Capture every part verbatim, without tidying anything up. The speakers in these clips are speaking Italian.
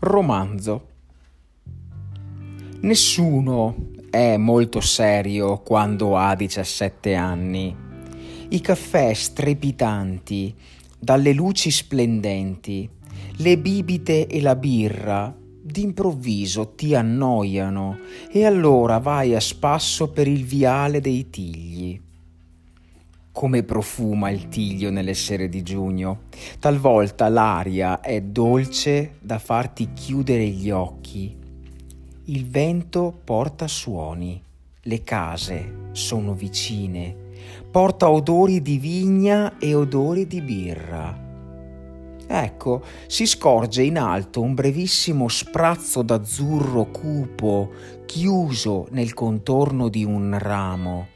Romanzo. Nessuno è molto serio quando ha diciassette anni. I caffè strepitanti, dalle luci splendenti, le bibite e la birra d'improvviso ti annoiano e allora vai a spasso per il viale dei tigli. Come profuma il tiglio nelle sere di giugno. Talvolta l'aria è dolce da farti chiudere gli occhi. Il vento porta suoni, le case sono vicine, porta odori di vigna e odori di birra. Ecco, si scorge in alto un brevissimo sprazzo d'azzurro cupo chiuso nel contorno di un ramo.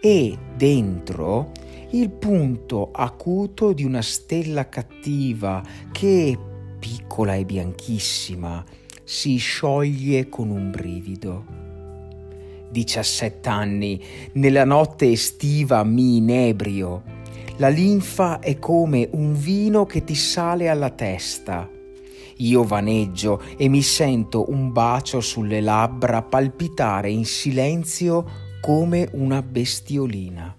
E dentro il punto acuto di una stella cattiva che, piccola e bianchissima, si scioglie con un brivido. diciassette anni, nella notte estiva mi inebrio. La linfa è come un vino che ti sale alla testa. Io vaneggio e mi sento un bacio sulle labbra palpitare in silenzio come una bestiolina.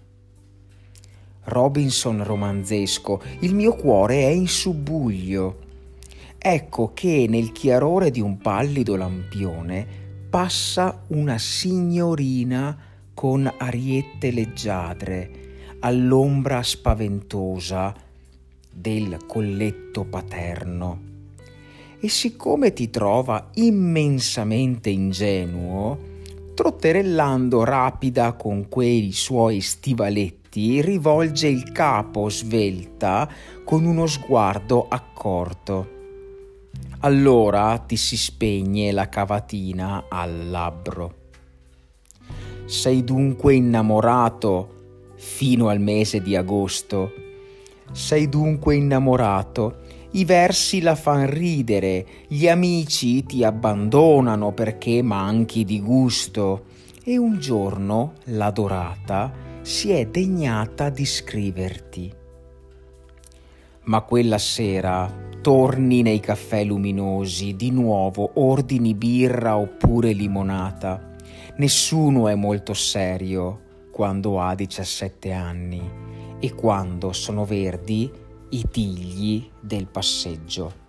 Robinson romanzesco, il mio cuore è in subbuglio. Ecco che nel chiarore di un pallido lampione passa una signorina con ariette leggiadre, all'ombra spaventosa del colletto paterno. E siccome ti trova immensamente ingenuo, trotterellando rapida con quei suoi stivaletti, rivolge il capo svelta con uno sguardo accorto. Allora ti si spegne la cavatina al labbro. Sei dunque innamorato fino al mese di agosto. Sei dunque innamorato. I versi la fan ridere, gli amici ti abbandonano perché manchi di gusto e un giorno l'adorata si è degnata di scriverti. Ma quella sera torni nei caffè luminosi, di nuovo ordini birra oppure limonata. Nessuno è molto serio quando ha diciassette anni e quando sono verdi i tigli del passeggio.